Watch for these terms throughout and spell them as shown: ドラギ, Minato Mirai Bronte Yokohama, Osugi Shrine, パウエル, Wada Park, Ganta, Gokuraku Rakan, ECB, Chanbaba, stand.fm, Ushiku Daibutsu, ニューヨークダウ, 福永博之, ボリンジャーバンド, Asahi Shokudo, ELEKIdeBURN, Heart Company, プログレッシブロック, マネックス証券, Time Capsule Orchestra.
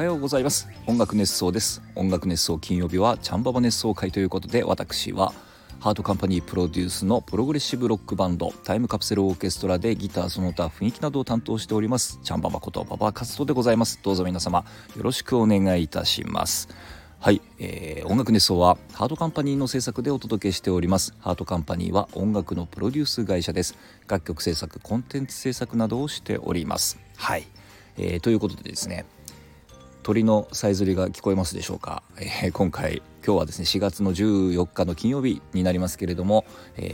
はようございます。音楽熱奏です。音楽熱奏金曜日はチャンババ熱奏会ということで、私はハートカンパニープロデュースのプログレッシブロックバンドタイムカプセルオーケストラでギターその他雰囲気などを担当しておりますチャンババことババカツトでございます。どうぞ皆様よろしくお願いいたします。はい、音楽熱奏はハートカンパニーの制作でお届けしております。ハートカンパニーは音楽のプロデュース会社です。楽曲制作、コンテンツ制作などをしております。はい、ということでですね、鳥のさえずりが聞こえますでしょうか。今日はですね、4月の14日の金曜日になりますけれども、チ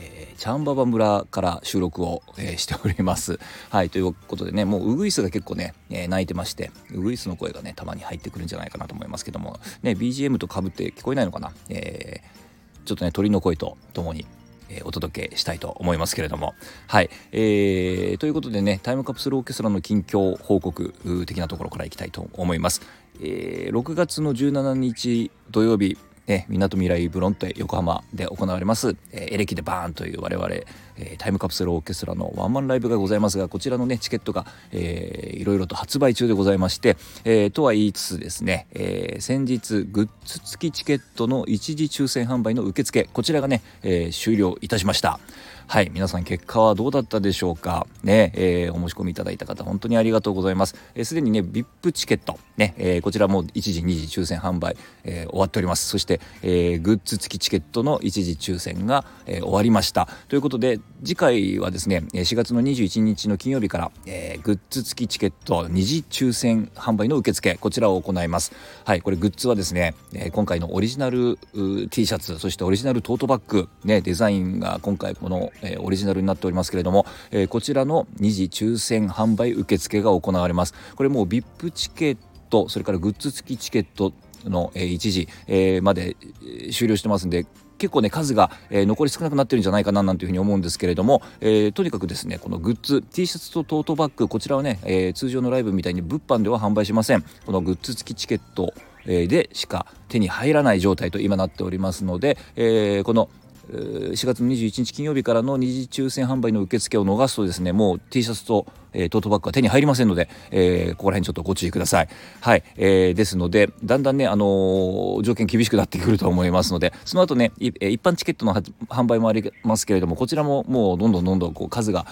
ャンババ村から収録を、しております。はい、ということでね、もうウグイスが結構ね、鳴いてまして、ウグイスの声がねたまに入ってくるんじゃないかなと思いますけどもね、 BGM とかぶって聞こえないのかな、ちょっとね鳥の声とともにお届けしたいと思いますけれども、はい、ということでね、タイムカプセルオーケストラの近況報告的なところからいきたいと思います。6月の17日土曜日、みなとみらいブロンテ横浜で行われます、エレキでバーンという我々、タイムカプセルオーケストラのワンマンライブがございますが、こちらのねチケットが、いろいろと発売中でございまして、とは言いつつですね、先日グッズ付きチケットの一時抽選販売の受付、こちらがね、終了いたしました。はい、皆さん結果はどうだったでしょうかね。お申し込みいただいた方本当にありがとうございます。すでにね VIP チケットね、こちらも一時二次抽選販売、終わっております。そして、グッズ付きチケットの一時抽選が、終わりましたということで、次回はですね4月の21日の金曜日から、グッズ付きチケット二次抽選販売の受付、こちらを行います。はい、これグッズはですね、今回のオリジナル T シャツ、そしてオリジナルトートバッグね、デザインが今回このオリジナルになっておりますけれども、こちらの2次抽選販売受付が行われます。これもう VIP チケット、それからグッズ付きチケットの1時、まで終了してますんで、結構ね数が、残り少なくなってるんじゃないかななんていうふうに思うんですけれども、とにかくですね、このグッズ T シャツとトートバッグ、こちらはね、通常のライブみたいに物販では販売しません。このグッズ付きチケット、でしか手に入らない状態と今なっておりますので、この4月21日金曜日からの二次抽選販売の受付を逃すとですね、もう T シャツと、トートバッグは手に入りませんので、ここら辺ちょっとご注意ください。はい、ですのでだんだんね、条件厳しくなってくると思いますので、その後ね一般チケットの販売もありますけれども、こちらももうどんどんこう数が、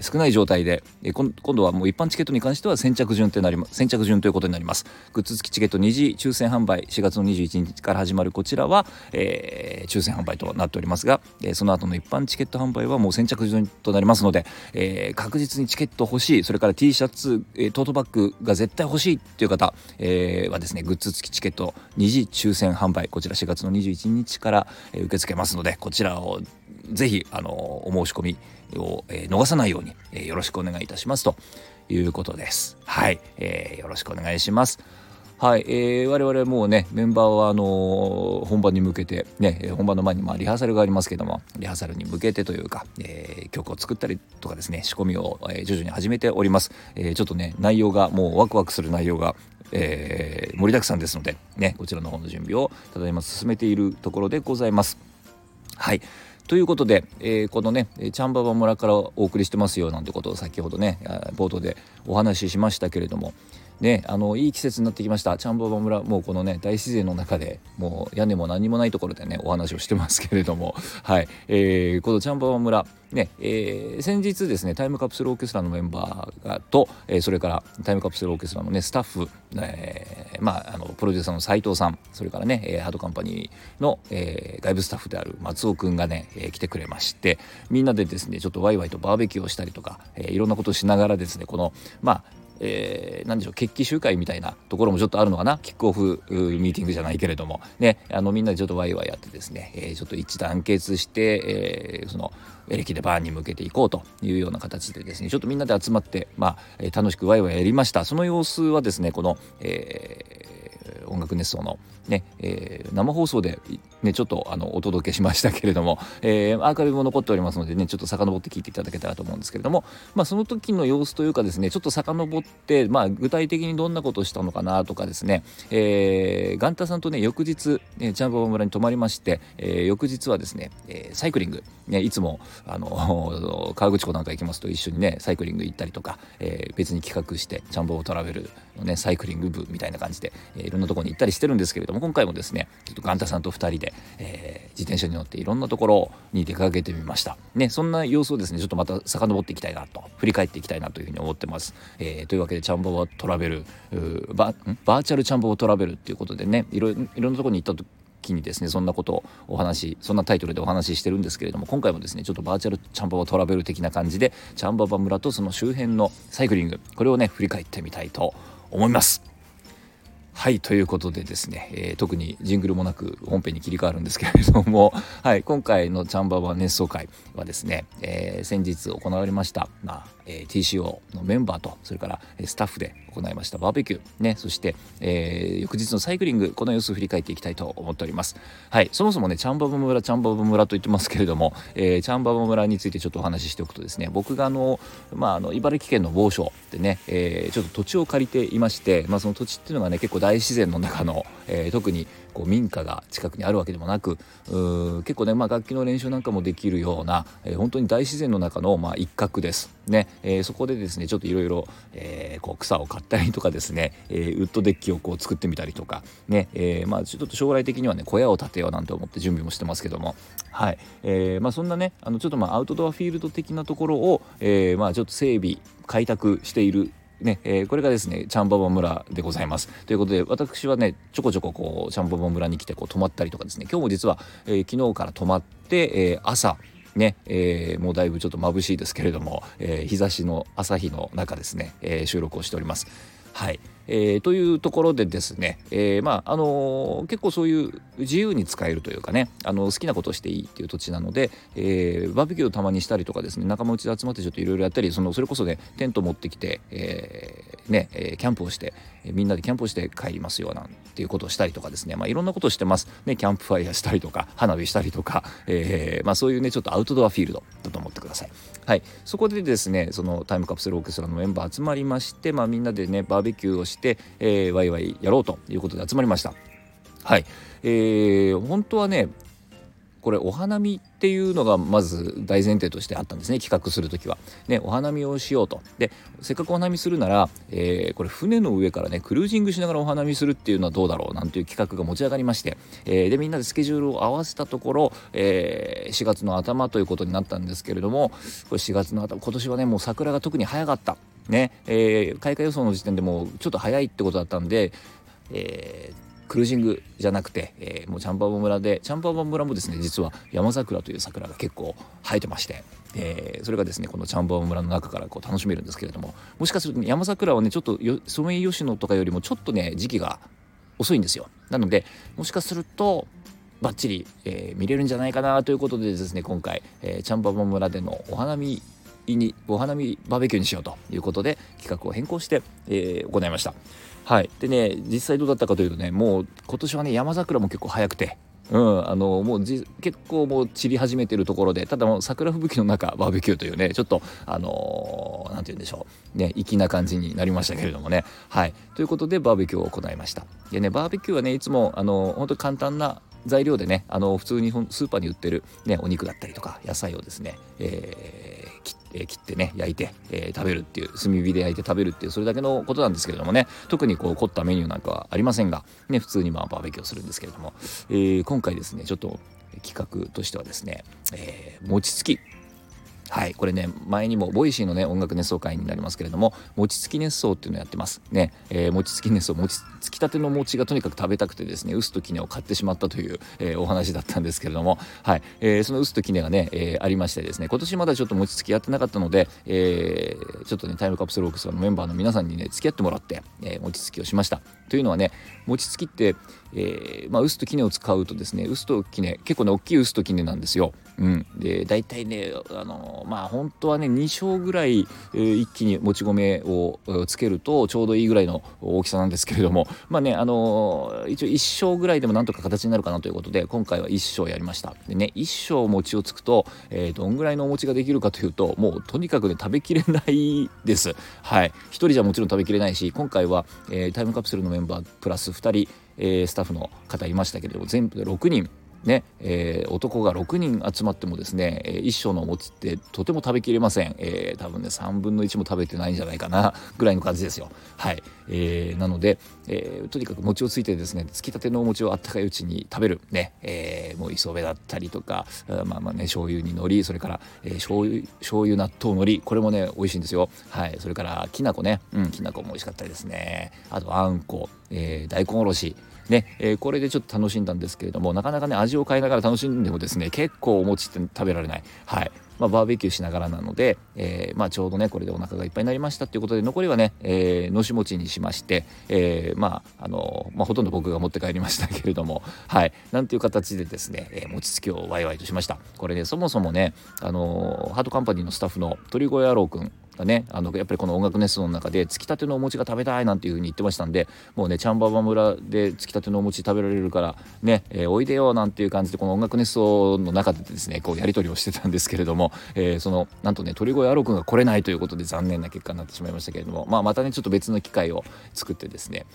少ない状態で、今度はもう一般チケットに関しては先着順ということになります。グッズ付きチケット二次抽選販売、4月の21日から始まるこちらは、抽選販売となっておりますますが、その後の一般チケット販売はもう先着順となりますので、確実にチケット欲しい、それから T シャツ、トートバッグが絶対欲しいっていう方、はですね、グッズ付きチケット2次抽選販売、こちら4月の21日から、受け付けますので、こちらをぜひ、お申し込みを、逃さないように、よろしくお願いいたしますということです。はい、よろしくお願いします。はい、我々もうねメンバーは本番に向けてね、本番の前にリハーサルがありますけども、リハーサルに向けてというか、曲を作ったりとかですね、仕込みを、徐々に始めております。ちょっとね内容がもうワクワクする内容が、盛りだくさんですのでね、こちらの方の準備をただいま進めているところでございます。はい、ということで、このねチャンババ村からお送りしてますよなんてことを先ほどね冒頭でお話ししましたけれどもね、いい季節になってきました。チャンババ村、もうこのね大自然の中で、もう屋根も何もないところでねお話をしてますけれども、はい、このチャンババ村ね、先日ですねタイムカプセルオーケストラのメンバーがと、それからタイムカプセルオーケストラのねスタッフ、プロデューサーの斉藤さん、それからね、ハートカンパニーの、外部スタッフである松尾くんがね、来てくれまして、みんなでですねちょっとワイワイとバーベキューをしたりとか、いろんなことをしながらですね、この何でしょう、決起集会みたいなところもちょっとあるのかな、キックオフミーティングじゃないけれどもね、みんなでちょっとワイワイやってですね、ちょっと一致団結して、そのエレキでバーンに向けていこうというような形でですね、ちょっとみんなで集まって、楽しくワイワイやりました。その様子はですね、この、音楽熱奏の、ね生放送で、ね、ちょっとお届けしましたけれども、アーカイブも残っておりますのでねちょっと遡って聞いていただけたらと思うんですけれども、まあ、その時の様子というかですねちょっと遡って、まあ、具体的にどんなことをしたのかなとかですね、ガンタさんとね翌日、チャンババ村に泊まりまして、翌日はですね、サイクリング、ね、いつも河口湖なんか行きますと一緒にねサイクリング行ったりとか、別に企画してチャンババトラベルのねサイクリング部みたいな感じで、いろんなところに行ったりしてるんですけれども今回もですねちょっとガンタさんと2人で、自転車に乗っていろんなところに出かけてみましたね。そんな様子をですねちょっとまた遡っていきたいなと振り返っていきたいなというふうに思ってます、というわけでチャンババトラベルバーチャルチャンババトラベルということでねいろんなところに行った時にですねそんなことをそんなタイトルでお話ししてるんですけれども今回もですねちょっとバーチャルチャンババトラベル的な感じでチャンババ村とその周辺のサイクリングこれをね振り返ってみたいと思います。はいということでですね、特にジングルもなく本編に切り替わるんですけれども、はい、今回のチャンババ熱奏会はですね、先日行われました、TCO のメンバーとそれからスタッフで行いましたバーベキューねそして、翌日のサイクリングこの様子を振り返っていきたいと思っております。はいそもそもねチャンババ村と言ってますけれども、チャンババ村についてちょっとお話ししておくとですね僕が茨城県の某所でね、ちょっと土地を借りていまして、その土地っていうのがね結構大自然の中の、特にこう民家が近くにあるわけでもなく結構ね、楽器の練習なんかもできるような、本当に大自然の中の、一角ですね、そこでですねちょっといろいろ草を買ったりとかですね、ウッドデッキをこう作ってみたりとかね、ちょっと将来的にはね小屋を建てようなんて思って準備もしてますけどもはい、そんなねちょっとアウトドアフィールド的なところを、ちょっと整備開拓しているねこれがですねチャンババ村でございますということで私はねちょこちょここうチャンババ村に来てこう泊まったりとかですね今日も実は、昨日から泊まって、朝ね、もうだいぶちょっと眩しいですけれども、日差しの朝日の中ですね、収録をしております。はいというところでですね、結構そういう自由に使えるというかね好きなことをしていいっていう土地なので、バーベキューをたまにしたりとかですね仲間内で集まってちょっといろいろやったりそれこそねテント持ってきて、キャンプをしてみんなでキャンプをして帰りますよなんていうことをしたりとかですねいろんなことをしてますね。キャンプファイヤーしたりとか花火したりとか、そういうねちょっとアウトドアフィールドだと思ってください。はいそこでですねそのタイムカプセルオーケストラのメンバー集まりまして、みんなでねバーベキューをして、ワイワイやろうということで集まりました。はい、本当はねこれお花見っていうのがまず大前提としてあったんですね企画するときは、お花見をしようとでせっかくお花見するなら、これ船の上からねクルージングしながらお花見するっていうのはどうだろうなんていう企画が持ち上がりまして、でみんなでスケジュールを合わせたところ、4月の頭ということになったんですけれどもこれ4月の頭今年はねもう桜が特に早かったね開花予想の時点でもうちょっと早いってことだったんで、クルージングじゃなくて、もうチャンババ村でチャンババ村もですね実は山桜という桜が結構生えてまして、それがですねこのチャンババ村の中からこう楽しめるんですけれどももしかすると、山桜はねちょっとソメイヨシノとかよりもちょっとね時期が遅いんですよ。なのでもしかするとバッチリ、見れるんじゃないかなということでですね今回、チャンババ村でのお花見バーベキューにしようということで企画を変更して、行いました。はいでね実際どうだったかというとねもう今年はね山桜も結構早くて結構もう散り始めてるところでただもう桜吹雪の中バーベキューというねちょっとなんて言うんでしょうね粋な感じになりましたけれどもねはいということでバーベキューを行いました。でねバーベキューはねいつも本当に簡単な材料でね普通にスーパーに売ってる、お肉だったりとか野菜をですね、切ってね焼いて、食べるっていう炭火で焼いて食べるっていうそれだけのことなんですけれどもね特にこう凝ったメニューなんかはありませんが、ね、普通にバーベキューをするんですけれども、今回ですねちょっと企画としてはですね、餅つきはいこれね前にもボイシーのね音楽熱奏会になりますけれども餅つき熱奏っていうのをやってますね、餅つき熱奏餅つきたての餅がとにかく食べたくてですね臼と杵を買ってしまったという、お話だったんですけれどもはい、その臼と杵がね、ありましてですね今年まだちょっと餅つきやってなかったので、ちょっとねタイムカプセルオーケストラのメンバーの皆さんにね付き合ってもらって、餅つきをしました。というのはね餅つきって臼と杵を使うとですね臼と杵結構ね大きい臼と杵なんですよ。で大体ね本当はね2升ぐらい一気にもち米をつけるとちょうどいいぐらいの大きさなんですけれども、一応1升ぐらいでもなんとか形になるかなということで今回は1升やりました。でね、1升餅をつくと、どんぐらいのお餅ができるかというと、もうとにかくね食べきれないです。はい、1人じゃもちろん食べきれないし、今回は、タイムカプセルのメンバープラス2人、スタッフの方いましたけれども、全部で6人ね、男が6人集まってもですね、一升のお餅ってとても食べきれません。多分ね3分の1も食べてないんじゃないかなぐらいの感じですよ。はい、なので、とにかく餅をついてですね、つきたてのお餅をあったかいうちに食べるね、もう磯辺だったりとか、醤油に海苔、それから、醤油納豆海苔、これもね美味しいんですよ。はい、それからきなこね、きなこも美味しかったですね。あとあんこ、大根おろしね、これでちょっと楽しんだんですけれども、なかなかね味を変えながら楽しんでもですね結構お餅って食べられない。はい、バーベキューしながらなので、ちょうどねこれでお腹がいっぱいになりましたということで、残りはね、のし餅にしまして、ほとんど僕が持って帰りましたけれども、はい、なんていう形でですね、餅つきをワイワイとしました。これねそもそもね、ハートカンパニーのスタッフの鳥越野郎くんがね、やっぱりこの音楽熱の中でつきたてのお餅が食べたいなんていう風に言ってましたんで、もうねチャンババ村でつきたてのお餅食べられるからね、おいでよなんていう感じでこの音楽熱の中でですねこうやり取りをしてたんですけれども、なんとね鳥越野郎くんが来れないということで残念な結果になってしまいましたけれども、またねちょっと別の機会を作ってですね、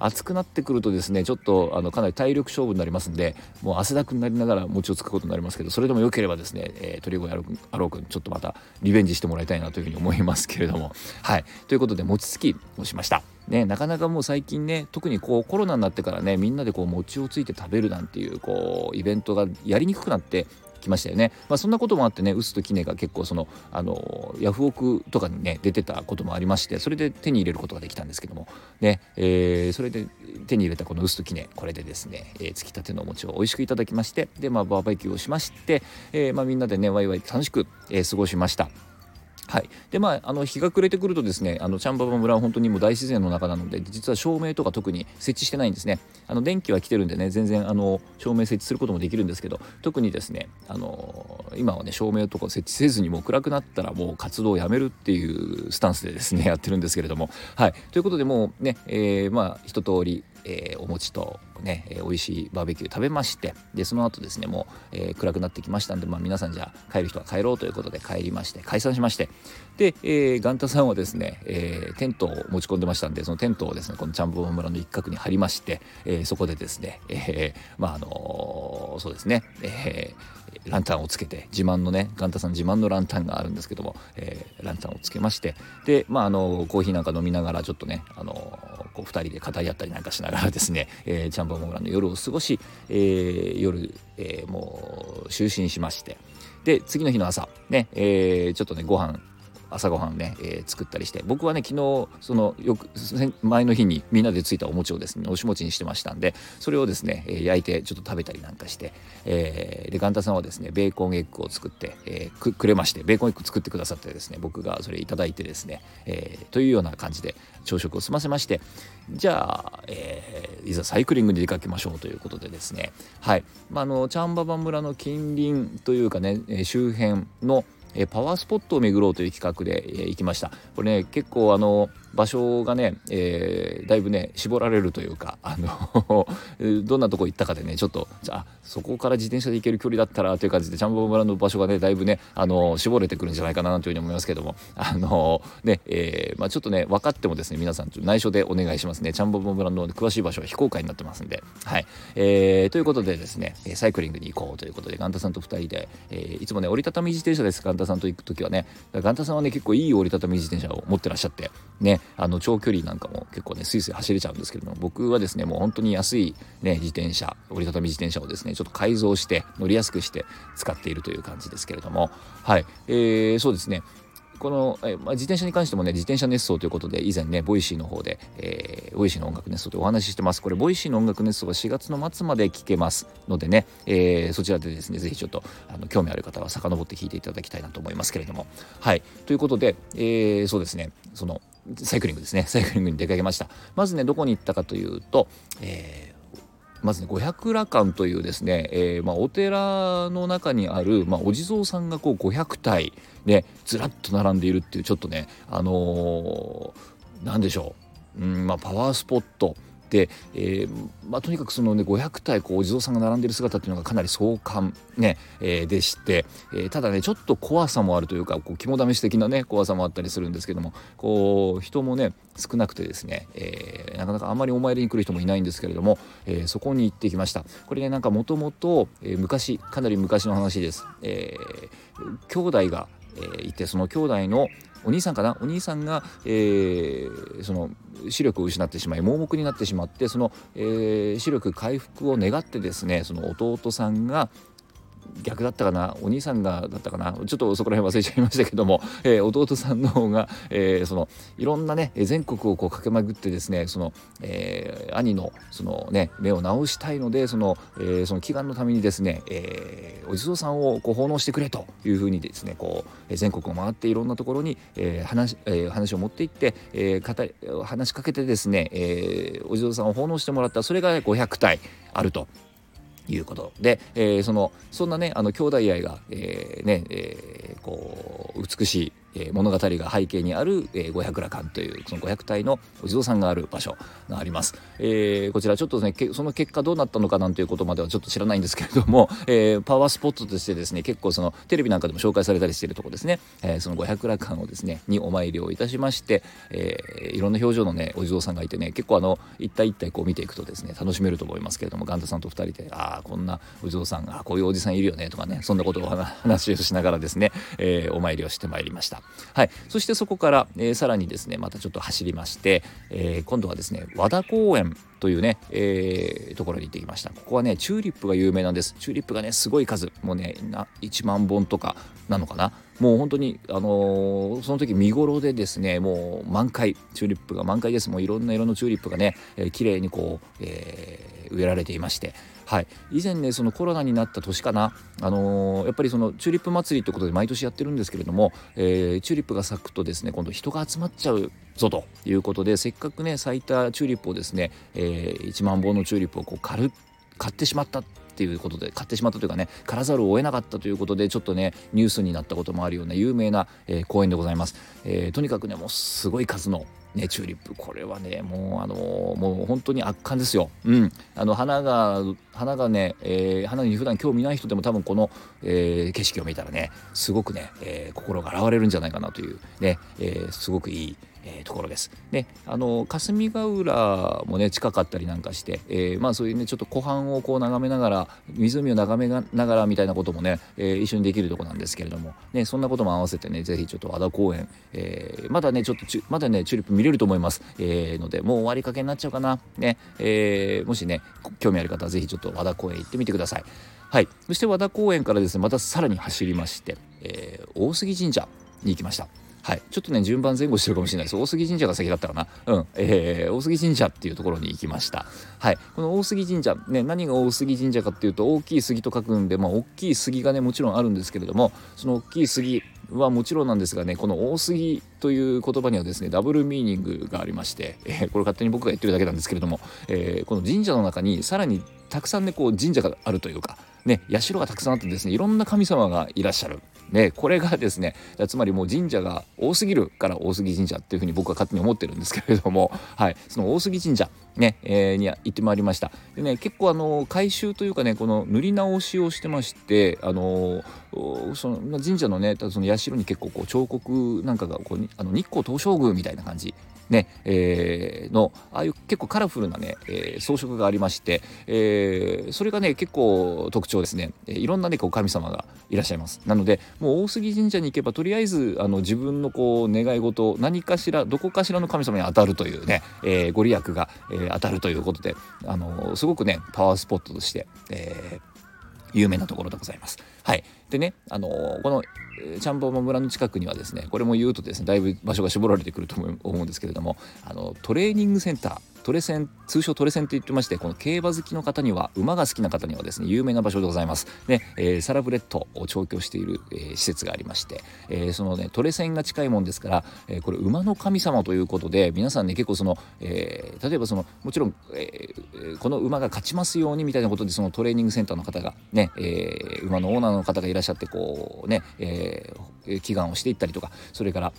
暑くなってくるとですねちょっとかなり体力勝負になりますんで、もう汗だくになりながら餅をつくことになりますけど、それでもよければですね、鳥越野郎くんちょっとまたリベンジしてもらいたいなというふうに思いますけれども、はい、ということで餅つきをしました。なかなかもう最近ね、特にこうコロナになってからねみんなでこう餅をついて食べるなんていうこうイベントがやりにくくなってきましたよね。そんなこともあってね、うすときねが結構ヤフオクとかにね出てたこともありまして、それで手に入れることができたんですけどもね、それで手に入れたこのうすときね、これでですね、つきたてのお餅を美味しくいただきまして、でバーベキューをしまして、みんなでねワイワイ楽しく、過ごしました。はい、で日が暮れてくるとですね、チャンババ村は本当にもう大自然の中なので、実は照明とか特に設置してないんですね。電気は来てるんでね全然照明設置することもできるんですけど、特にですね今はね照明とか設置せずに、もう暗くなったらもう活動をやめるっていうスタンスでですねやってるんですけれども、はい、ということでもうね、一通りお餅とね、美味しいバーベキュー食べまして、でその後ですねもう、暗くなってきましたんで、皆さんじゃあ帰る人は帰ろうということで帰りまして、解散しまして、で、ガンタさんはですね、テントを持ち込んでましたんで、そのテントをですねこのチャンボ村の一角に張りまして、そこでですね、そうですね、ランタンをつけて、自慢のねガンタさん自慢のランタンがあるんですけども、ランタンをつけまして、でコーヒーなんか飲みながらちょっとねこう2人で語り合ったりなんかしながらですね、チャンババ村の夜を過ごし、夜、もう就寝しまして、で次の日の朝ね、ちょっとね朝ごはんね、作ったりして、僕はね昨日前の日にみんなでついたお餅をですねおし餅にしてましたんで、それをですね、焼いてちょっと食べたりなんかして、でガンタさんはですねベーコンエッグを作って、くれまして、ベーコンエッグ作ってくださってですね、僕がそれいただいてですね、というような感じで朝食を済ませまして、じゃあ、いざサイクリングに出かけましょうということでですね、はい、チャンババ村の近隣というかね周辺のパワースポットを巡ろうという企画で、行きました。これね結構場所がね、だいぶね絞られるというかどんなとこ行ったかでね、ちょっとそこから自転車で行ける距離だったらという感じで、チャンババ村の場所がねだいぶね絞れてくるんじゃないかなというふうに思いますけども、ちょっとね分かってもですね皆さんちょっと内緒でお願いしますね。チャンババ村の詳しい場所は非公開になってますんで、はい、ということでですねサイクリングに行こうということで、ガンタさんと2人で、いつもね折りたたみ自転車ですか、ガンタさんと行くときはね。ガンタさんはね結構いい折りたたみ自転車を持ってらっしゃってね、長距離なんかも結構ねスイスイ走れちゃうんですけども、僕はですねもう本当に安いね自転車、折りたたみ自転車をですねちょっと改造して乗りやすくして使っているという感じですけれども、はい、そうですねこの自転車に関してもね自転車熱奏ということで、以前ねボイシーの方で、ボイシーの音楽熱奏でお話ししてます。これボイシーの音楽熱奏は4月の末まで聴けますのでね、そちらでですねぜひちょっと興味ある方は遡って聴いていただきたいなと思いますけれども、はい、ということで、そうですねそのサイクリングですね、サイクリングに出かけました。まずねどこに行ったかというと、まず五百羅漢というですね、お寺の中にある、お地蔵さんがこう500体でずらっと並んでいるっていう、ちょっとねなんでしょう、パワースポットで、とにかくその、500体こうお地蔵さんが並んでいる姿っていうのがかなり壮観、でして、ただねちょっと怖さもあるというか、こう肝試し的なね怖さもあったりするんですけども、こう人もね少なくてですね、なかなかあんまりお参りに来る人もいないんですけれども、そこに行ってきました。これねなんかもともと昔、かなり昔の話です。兄弟がいて、その兄弟のお兄さんが、その視力を失ってしまい盲目になってしまって、その、視力回復を願ってですね、その弟さんが逆だったかな、お兄さんがだったかな、ちょっとそこら辺忘れちゃいましたけども、弟さんの方が、そのいろんなね全国をこう駆け巡ってですね、その、兄のそのね目を治したいので、その、その祈願のためにですね、お地蔵さんをこう奉納してくれというふうにですね、こう全国を回っていろんなところに、話を持っていって、話しかけてですね、お地蔵さんを奉納してもらった、それが500体あるということで、そんなね兄弟愛が、こう美しい物語が背景にある五百羅漢という、その500体のお地蔵さんがある場所があります。こちらちょっとねその結果どうなったのかなんていうことまではちょっと知らないんですけれども、パワースポットとしてですね、結構そのテレビなんかでも紹介されたりしているところですね、その五百羅漢をですねにお参りをいたしまして、いろんな表情のねお地蔵さんがいてね、結構一体一体こう見ていくとですね楽しめると思いますけれども、ガンタさんと2人でこんなお地蔵さんこういうおじさんいるよねとかね、そんなことを話をしながらですね、お参りをしてまいりました。はい、そしてそこから、さらにですねまたちょっと走りまして、今度はですね和田公園というね、ところに行ってきました。ここはねチューリップが有名なんです。チューリップがねすごい数、もうね1万本とかなのかな、もう本当にその時見頃でですね、もう満開、チューリップが満開です。もういろんな色のチューリップがね、綺麗にこう、植えられていまして、はい、以前ねそのコロナになった年かな、やっぱりそのチューリップ祭りということで毎年やってるんですけれども、チューリップが咲くとですね今度人が集まっちゃうぞということで、せっかくね咲いたチューリップをですね、1万本のチューリップをこう買ってしまったっていうことで、買ってしまったというかね、狩らざるを得なかったということで、ちょっとねニュースになったこともあるような有名な、公園でございます。とにかくねもうすごい数のね、チューリップ、これはねもうもう本当に圧巻ですよ。花がね、花に普段興味ない人でも多分この、景色を見たらねすごくね、心が洗われるんじゃないかなというね、すごくいい、ところです。で霞ヶ浦もね近かったりなんかして、そういうねちょっと湖畔をこう眺めながら、湖を眺めながらみたいなこともね、一緒にできるとこなんですけれどもね、そんなことも合わせてねぜひちょっと和田公園、まだねチューリップ見れると思います、のでもう終わりかけになっちゃうかな、ねもしね興味ある方はぜひちょっと和田公園行ってみてください。はい、そして和田公園からですねまたさらに走りまして、大杉神社に行きました。はい、ちょっとね順番前後してるかもしれないです。大杉神社が先だったかな、大杉神社っていうところに行きました。はい、この大杉神社、ね、何が大杉神社かっていうと大きい杉と書くんで、大きい杉がねもちろんあるんですけれども、その大きい杉はもちろんなんですがね、この大杉という言葉にはですねダブルミーニングがありまして、これ勝手に僕が言ってるだけなんですけれども、この神社の中にさらにたくさんねこう神社があるというかね、社がたくさんあってですねいろんな神様がいらっしゃる、ね、これがですねつまりもう神社が多すぎるから大杉神社っていうふうに僕は勝手に思ってるんですけれども、はい、その大杉神社、ねに行ってまいりました。でね結構改修というかねこの塗り直しをしてまして、その神社のねその社に結構こう彫刻なんかがこう日光東照宮みたいな感じね、のああいう結構カラフルなね、装飾がありまして、それがね結構特徴ですね。いろんなねこう神様がいらっしゃいます。なのでもう大杉神社に行けばとりあえず自分のこう願い事、何かしらどこかしらの神様に当たるというね、ご利益が、当たるということで、すごくねパワースポットとして、有名なところでございます。はい、でねこのちゃんぽま村の近くにはですね、これも言うとですねだいぶ場所が絞られてくると思うんですけれども、トレーニングセンタートレセン、通称トレセンと言ってまして、この競馬好きの方には、馬が好きな方にはですね、有名な場所でございます。で、サラブレッドを調教している、施設がありまして、そのね、トレセンが近いもんですから、これ馬の神様ということで、皆さんね、結構その、例えばその、もちろん、この馬が勝ちますようにみたいなことで、そのトレーニングセンターの方がね、馬のオーナーの方がいらっしゃって、こうね、祈願をしていったりとか、それから、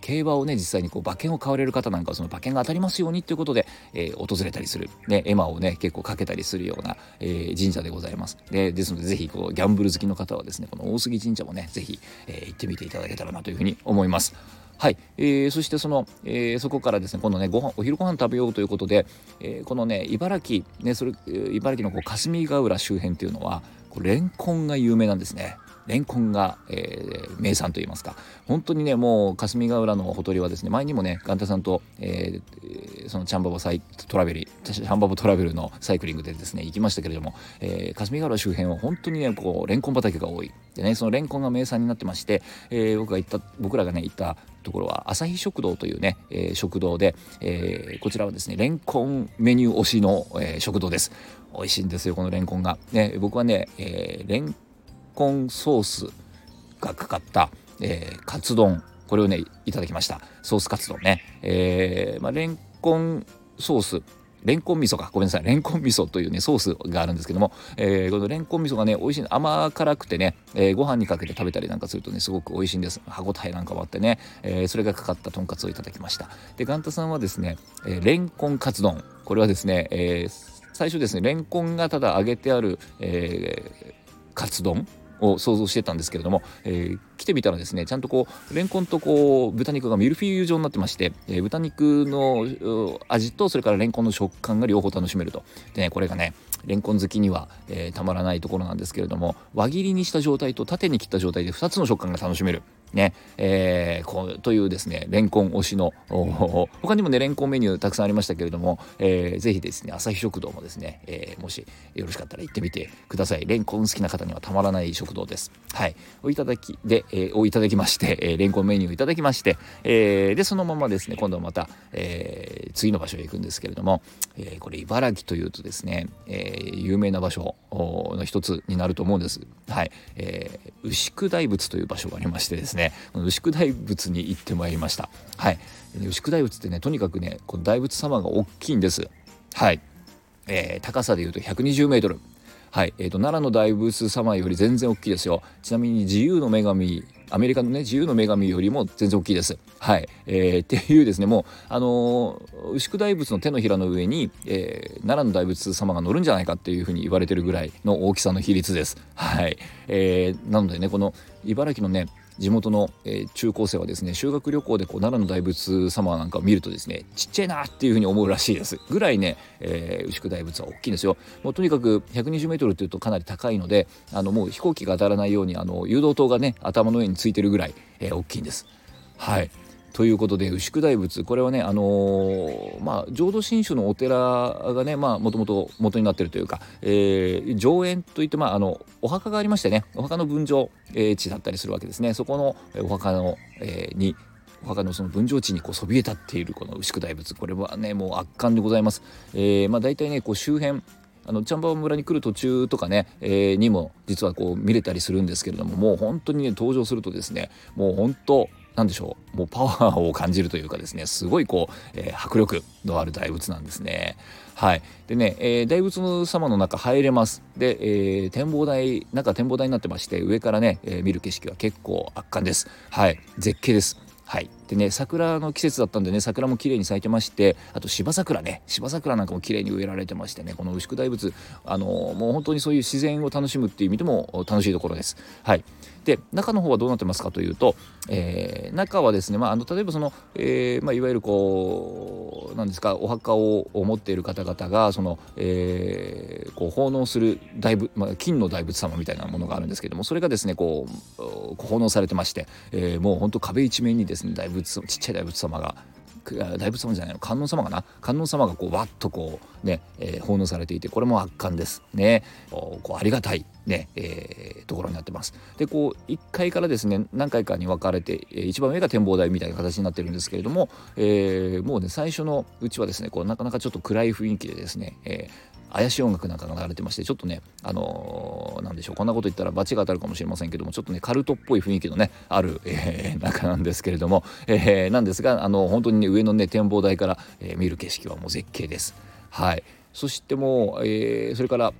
競馬をね、実際にこう馬券を買われる方なんかは、その馬券が当たりますようにということで、訪れたりする、ね、絵馬をね結構かけたりするような、神社でございます。ですので、ぜひこうギャンブル好きの方はですね、この大杉神社もねぜひ、行ってみていただけたらなというふうに思います。はい、そしてその、そこからですね、今度ねお昼ご飯食べようということで、このね茨城ね、それ茨城のこう霞ヶ浦周辺っていうのはこうレンコンが有名なんですね。レンコンが、名産といいますか、本当にねもう霞ヶ浦のほとりはですね、前にもねガンタさんと、そのチャンバボトラベルのサイクリングでですね行きましたけれども、霞ヶ浦周辺は本当にねこうレンコン畑が多いでね、そのレンコンが名産になってまして、僕らがね行ったところは朝日食堂というね、食堂で、こちらはですねレンコンメニュー推しの、食堂です。美味しいんですよ、このレンコンがね。僕はね、レンコンソースがかかった、カツ丼、これをねいただきました。ソースカツ丼ね、レンコンソース、レンコン味噌か、ごめんなさい、レンコン味噌というねソースがあるんですけども、このレンコン味噌がね美味しい、甘辛くてね、ご飯にかけて食べたりなんかするとねすごく美味しいんです。歯ごたえなんかもあってね、それがかかったとんかつをいただきました。でガンタさんはですね、レンコンカツ丼、これはですね、最初ですねレンコンがただ揚げてある、カツ丼を想像してたんですけれども、来てみたらですね、ちゃんとこうレンコンとこう豚肉がミルフィーユ状になってまして、豚肉の味とそれからレンコンの食感が両方楽しめると。でね、これがねレンコン好きには、たまらないところなんですけれども、輪切りにした状態と縦に切った状態で2つの食感が楽しめるね、というですねレンコン推しの、他にもねレンコンメニューたくさんありましたけれども、ぜひですね朝日食堂もですね、もしよろしかったら行ってみてください。レンコン好きな方にはたまらない食堂です。はい、いただきまして、レンコンメニューをいただきまして、でそのままですね今度はまた、次の場所へ行くんですけれども、これ茨城というとですね、有名な場所の一つになると思うんです。はい、牛久大仏という場所がありましてですね、牛久大仏に行ってまいりました。はい、牛久大仏ってねとにかくねこの大仏様が大きいんです。はい、高さでいうと120メートル。はい、奈良の大仏様より全然大きいですよ。ちなみに自由の女神、アメリカのね自由の女神よりも全然大きいです。はい、っていうですね、もう牛久大仏の手のひらの上に、奈良の大仏様が乗るんじゃないかっていうふうに言われてるぐらいの大きさの比率です。はい、なのでねこの茨城のね地元の中高生はですね、修学旅行でこう奈良の大仏様なんかを見るとですね、ちっちゃいなっていうふうに思うらしいですぐらいね、牛久大仏は大きいんですよ。もうとにかく120メートルというとかなり高いので、もう飛行機が当たらないように誘導灯がね頭の上についてるぐらい、大きいんです。はい、ということで牛久大仏、これはね浄土真宗のお寺がねもともと元になってるというか、上縁といって、お墓がありましてね、お墓の分譲地だったりするわけですね。そこのお墓の、お墓のその分譲地にこうそびえ立っているこの牛久大仏、これはねもう圧巻でございます。大体ねこう周辺チャンバオ村に来る途中とかね、にも実はこう見れたりするんですけれども、もう本当にね登場するとですね、もう本当なんでしょう、もうパワーを感じるというかですね、すごいこう、迫力のある大仏なんですね。はい、でね、大仏様の中入れます。で、展望台になってまして、上からね、見る景色は結構圧巻です。はい、絶景です。はい、でね桜の季節だったんでね、桜も綺麗に咲いてまして、あと芝桜なんかも綺麗に植えられてましてね、この牛久大仏もう本当にそういう自然を楽しむっていう意味でも楽しいところです。はい、で中の方はどうなってますかというと、中はですね、例えばその、いわゆるこうなんですか、お墓を持っている方々がその、こう奉納する金の大仏様みたいなものがあるんですけども、それがですねこう奉納されてまして、もう本当壁一面にですねちっちゃい大仏様じゃないの、観音様がこうわっとこうね、奉納されていて、これも圧巻ですね。こうありがたいね、ところになってます。で、こう1階からですね何階かに分かれて、一番上が展望台みたいな形になってるんですけれども、もうね最初のうちはですねこうなかなかちょっと暗い雰囲気でですね、怪しい音楽なんかが流れてまして、ちょっとねなんでしょう、こんなこと言ったらバチが当たるかもしれませんけども、ちょっとねカルトっぽい雰囲気のねある、中なんですけれども、なんですが本当に、ね、上のね展望台から、見る景色はもう絶景です。はい。そしてもう、それから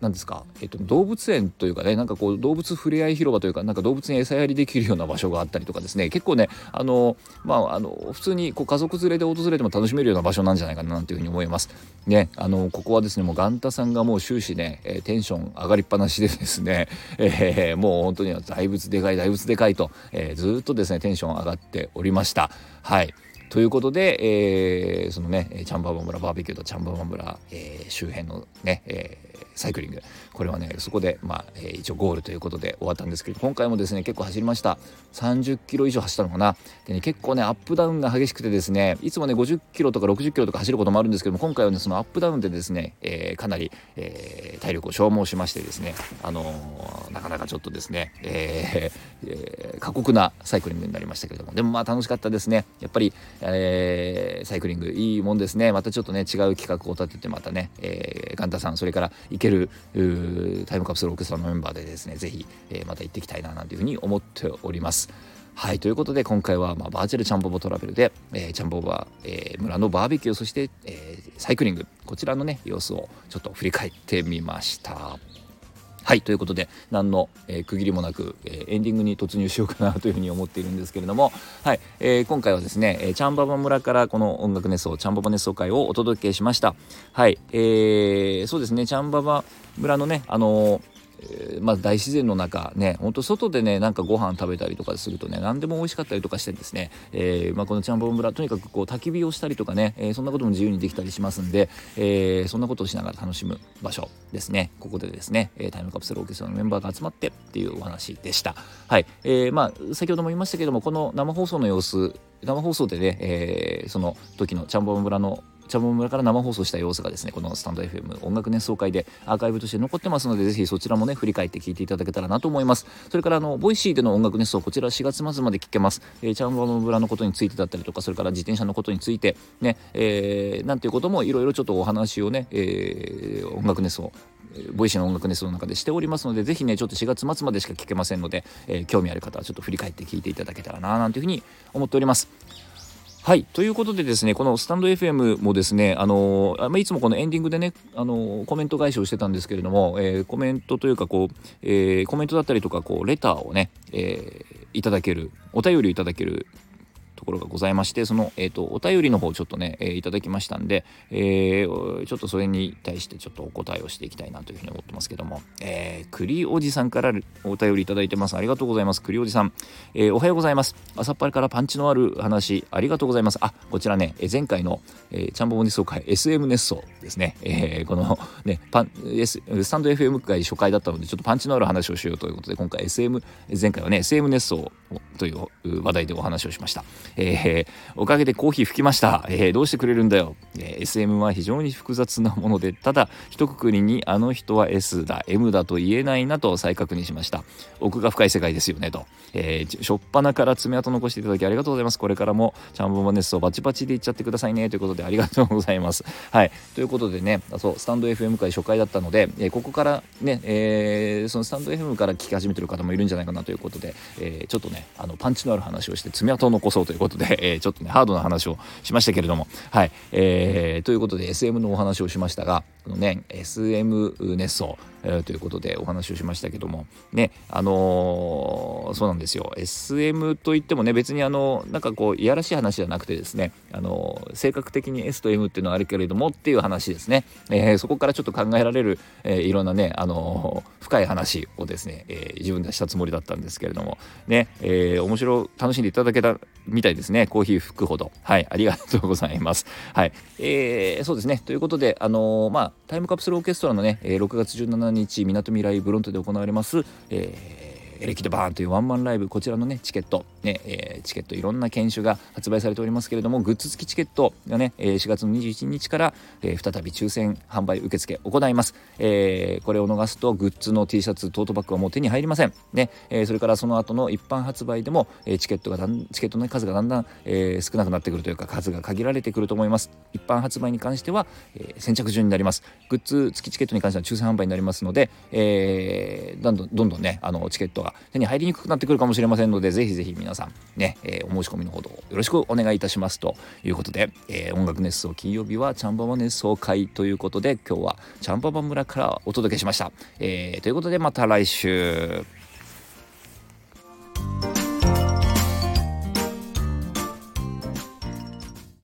何ですか、動物園というかね、なんかこう動物触れ合い広場というか、なんか動物に餌やりできるような場所があったりとかですね、結構ね普通にこう家族連れで訪れても楽しめるような場所なんじゃないかななんていうふうに思いますね。ここはですねもうガンタさんがもう終始ね、テンション上がりっぱなしでですね、もう本当に大仏でかいと、ずっとですねテンション上がっておりました。はい。ということで、そのねチャンババ村バーベキューとチャンババ村、周辺のね、サイクリング、これはねそこで一応ゴールということで終わったんですけど、今回もですね結構走りました。30キロ以上走ったのかな。で、ね、結構ねアップダウンが激しくてですね、いつもね50キロとか60キロとか走ることもあるんですけども、今回はねそのアップダウンでですね、かなり、体力を消耗しましてですね、なかなかちょっとですね、過酷なサイクリングになりましたけれども、でもまあ楽しかったですね。やっぱり、サイクリングいいもんですね。またちょっとね違う企画を立てて、またね、ガンタさん、それから行けるタイムカプセルオーケストラのメンバーでですね、ぜひ、また行ってきたいななんていうふうに思っております。はい。ということで今回は、バーチャルチャンババトラベルで、チャンババ、村のバーベキュー、そして、サイクリング、こちらのね様子をちょっと振り返ってみました。はい。ということで何の、区切りもなく、エンディングに突入しようかなというふうに思っているんですけれども、はい。今回はですね、チャンババ村からこの音楽熱奏、チャンババ熱奏会をお届けしました。はい。そうですね、チャンババ村のね大自然の中ね、ほんと外でねなんかご飯食べたりとかするとね何でも美味しかったりとかしてですね、このチャンババ村、とにかくこう焚き火をしたりとかね、そんなことも自由にできたりしますんで、そんなことをしながら楽しむ場所ですね。ここでですね、タイムカプセルオーケストラのメンバーが集まってっていうお話でした。はい。先ほども言いましたけども、この生放送でね、その時のチャンババ村から生放送した様子がですね、このスタンド FM 音楽熱奏会でアーカイブとして残ってますので、ぜひそちらもね振り返って聞いていただけたらなと思います。それからボイシーでの音楽熱奏、こちら4月末まで聞けます。チャンババ村のことについてだったりとか、それから自転車のことについてね、なんていうこともいろいろちょっとお話をね、音楽熱奏、ボイシーの音楽熱奏の中でしておりますので、ぜひねちょっと4月末までしか聞けませんので、興味ある方はちょっと振り返って聞いていただけたらななんていうふうに思っております。はい。ということでですね、このスタンド FM もですね、いつもこのエンディングでね、コメント返しをしてたんですけれども、コメントというかこう、コメントだったりとかこうレターをね、いただける、お便りをいただけるところがございまして、その、お便りの方ちょっとね、いただきましたんで、ちょっとそれに対してちょっとお答えをしていきたいなというふうに思ってますけども、栗おじさんからお便りいただいてます。ありがとうございます。栗おじさん、おはようございます。朝っぱらからパンチのある話ありがとうございます。あ、こちらね前回の、チャンババ熱奏会 SM 熱奏ですね、このねスタンド FM 会初回だったので、ちょっとパンチのある話をしようということで、今回 前回はね SM 熱奏という話題でお話をしました。おかげでコーヒー吹きました、どうしてくれるんだよ、SM は非常に複雑なもので、ただ一括りにあの人は S だ M だと言えないなと再確認しました。奥が深い世界ですよねと、しょっぱなから爪痕残していただきありがとうございます。これからもチャンババ熱奏バチバチでいっちゃってくださいねということで、ありがとうございます。はい。ということでね、そうスタンド FM 会初回だったので、ここからね、そのスタンド FM から聞き始めてる方もいるんじゃないかなということで、ちょっとねパンチのある話をして爪痕を残そうということで、ちょっとねハードな話をしましたけれども、はい、ということで SM のお話をしましたが、このね SM 熱奏、ということでお話をしましたけどもね、そうなんですよ。 SM といってもね別になんかこういやらしい話じゃなくてですね、性格的に S と M っていうのはあるけれどもっていう話ですね、そこからちょっと考えられる、いろんなね、深い話をですね、自分でしたつもりだったんですけれどもね、面白楽しんでいただけたみたいですね。コーヒー吹くほど、はい、ありがとうございます。はい、そうですね。ということでタイムカプセルオーケストラのね6月17日みなとみらいブロントで行われます、エレキでバーンというワンマンライブ、こちらのねチケットね、チケットいろんな犬種が発売されておりますけれども、グッズ付きチケットがね、4月の21日から、再び抽選販売受付行います。これを逃すとグッズの T シャツ、トートバッグはもう手に入りませんね。それからその後の一般発売でも、チケットの数がだんだん、少なくなってくるというか、数が限られてくると思います。一般発売に関しては、先着順になります。グッズ付きチケットに関しては抽選販売になりますので、どんどんねチケットが手に入りにくくなってくるかもしれませんので、ぜひぜひ皆さんね、お申し込みのほどよろしくお願いいたしますということで、音楽熱奏金曜日はチャンババ熱奏会ということで、今日はチャンババ村からお届けしました。ということでまた来週。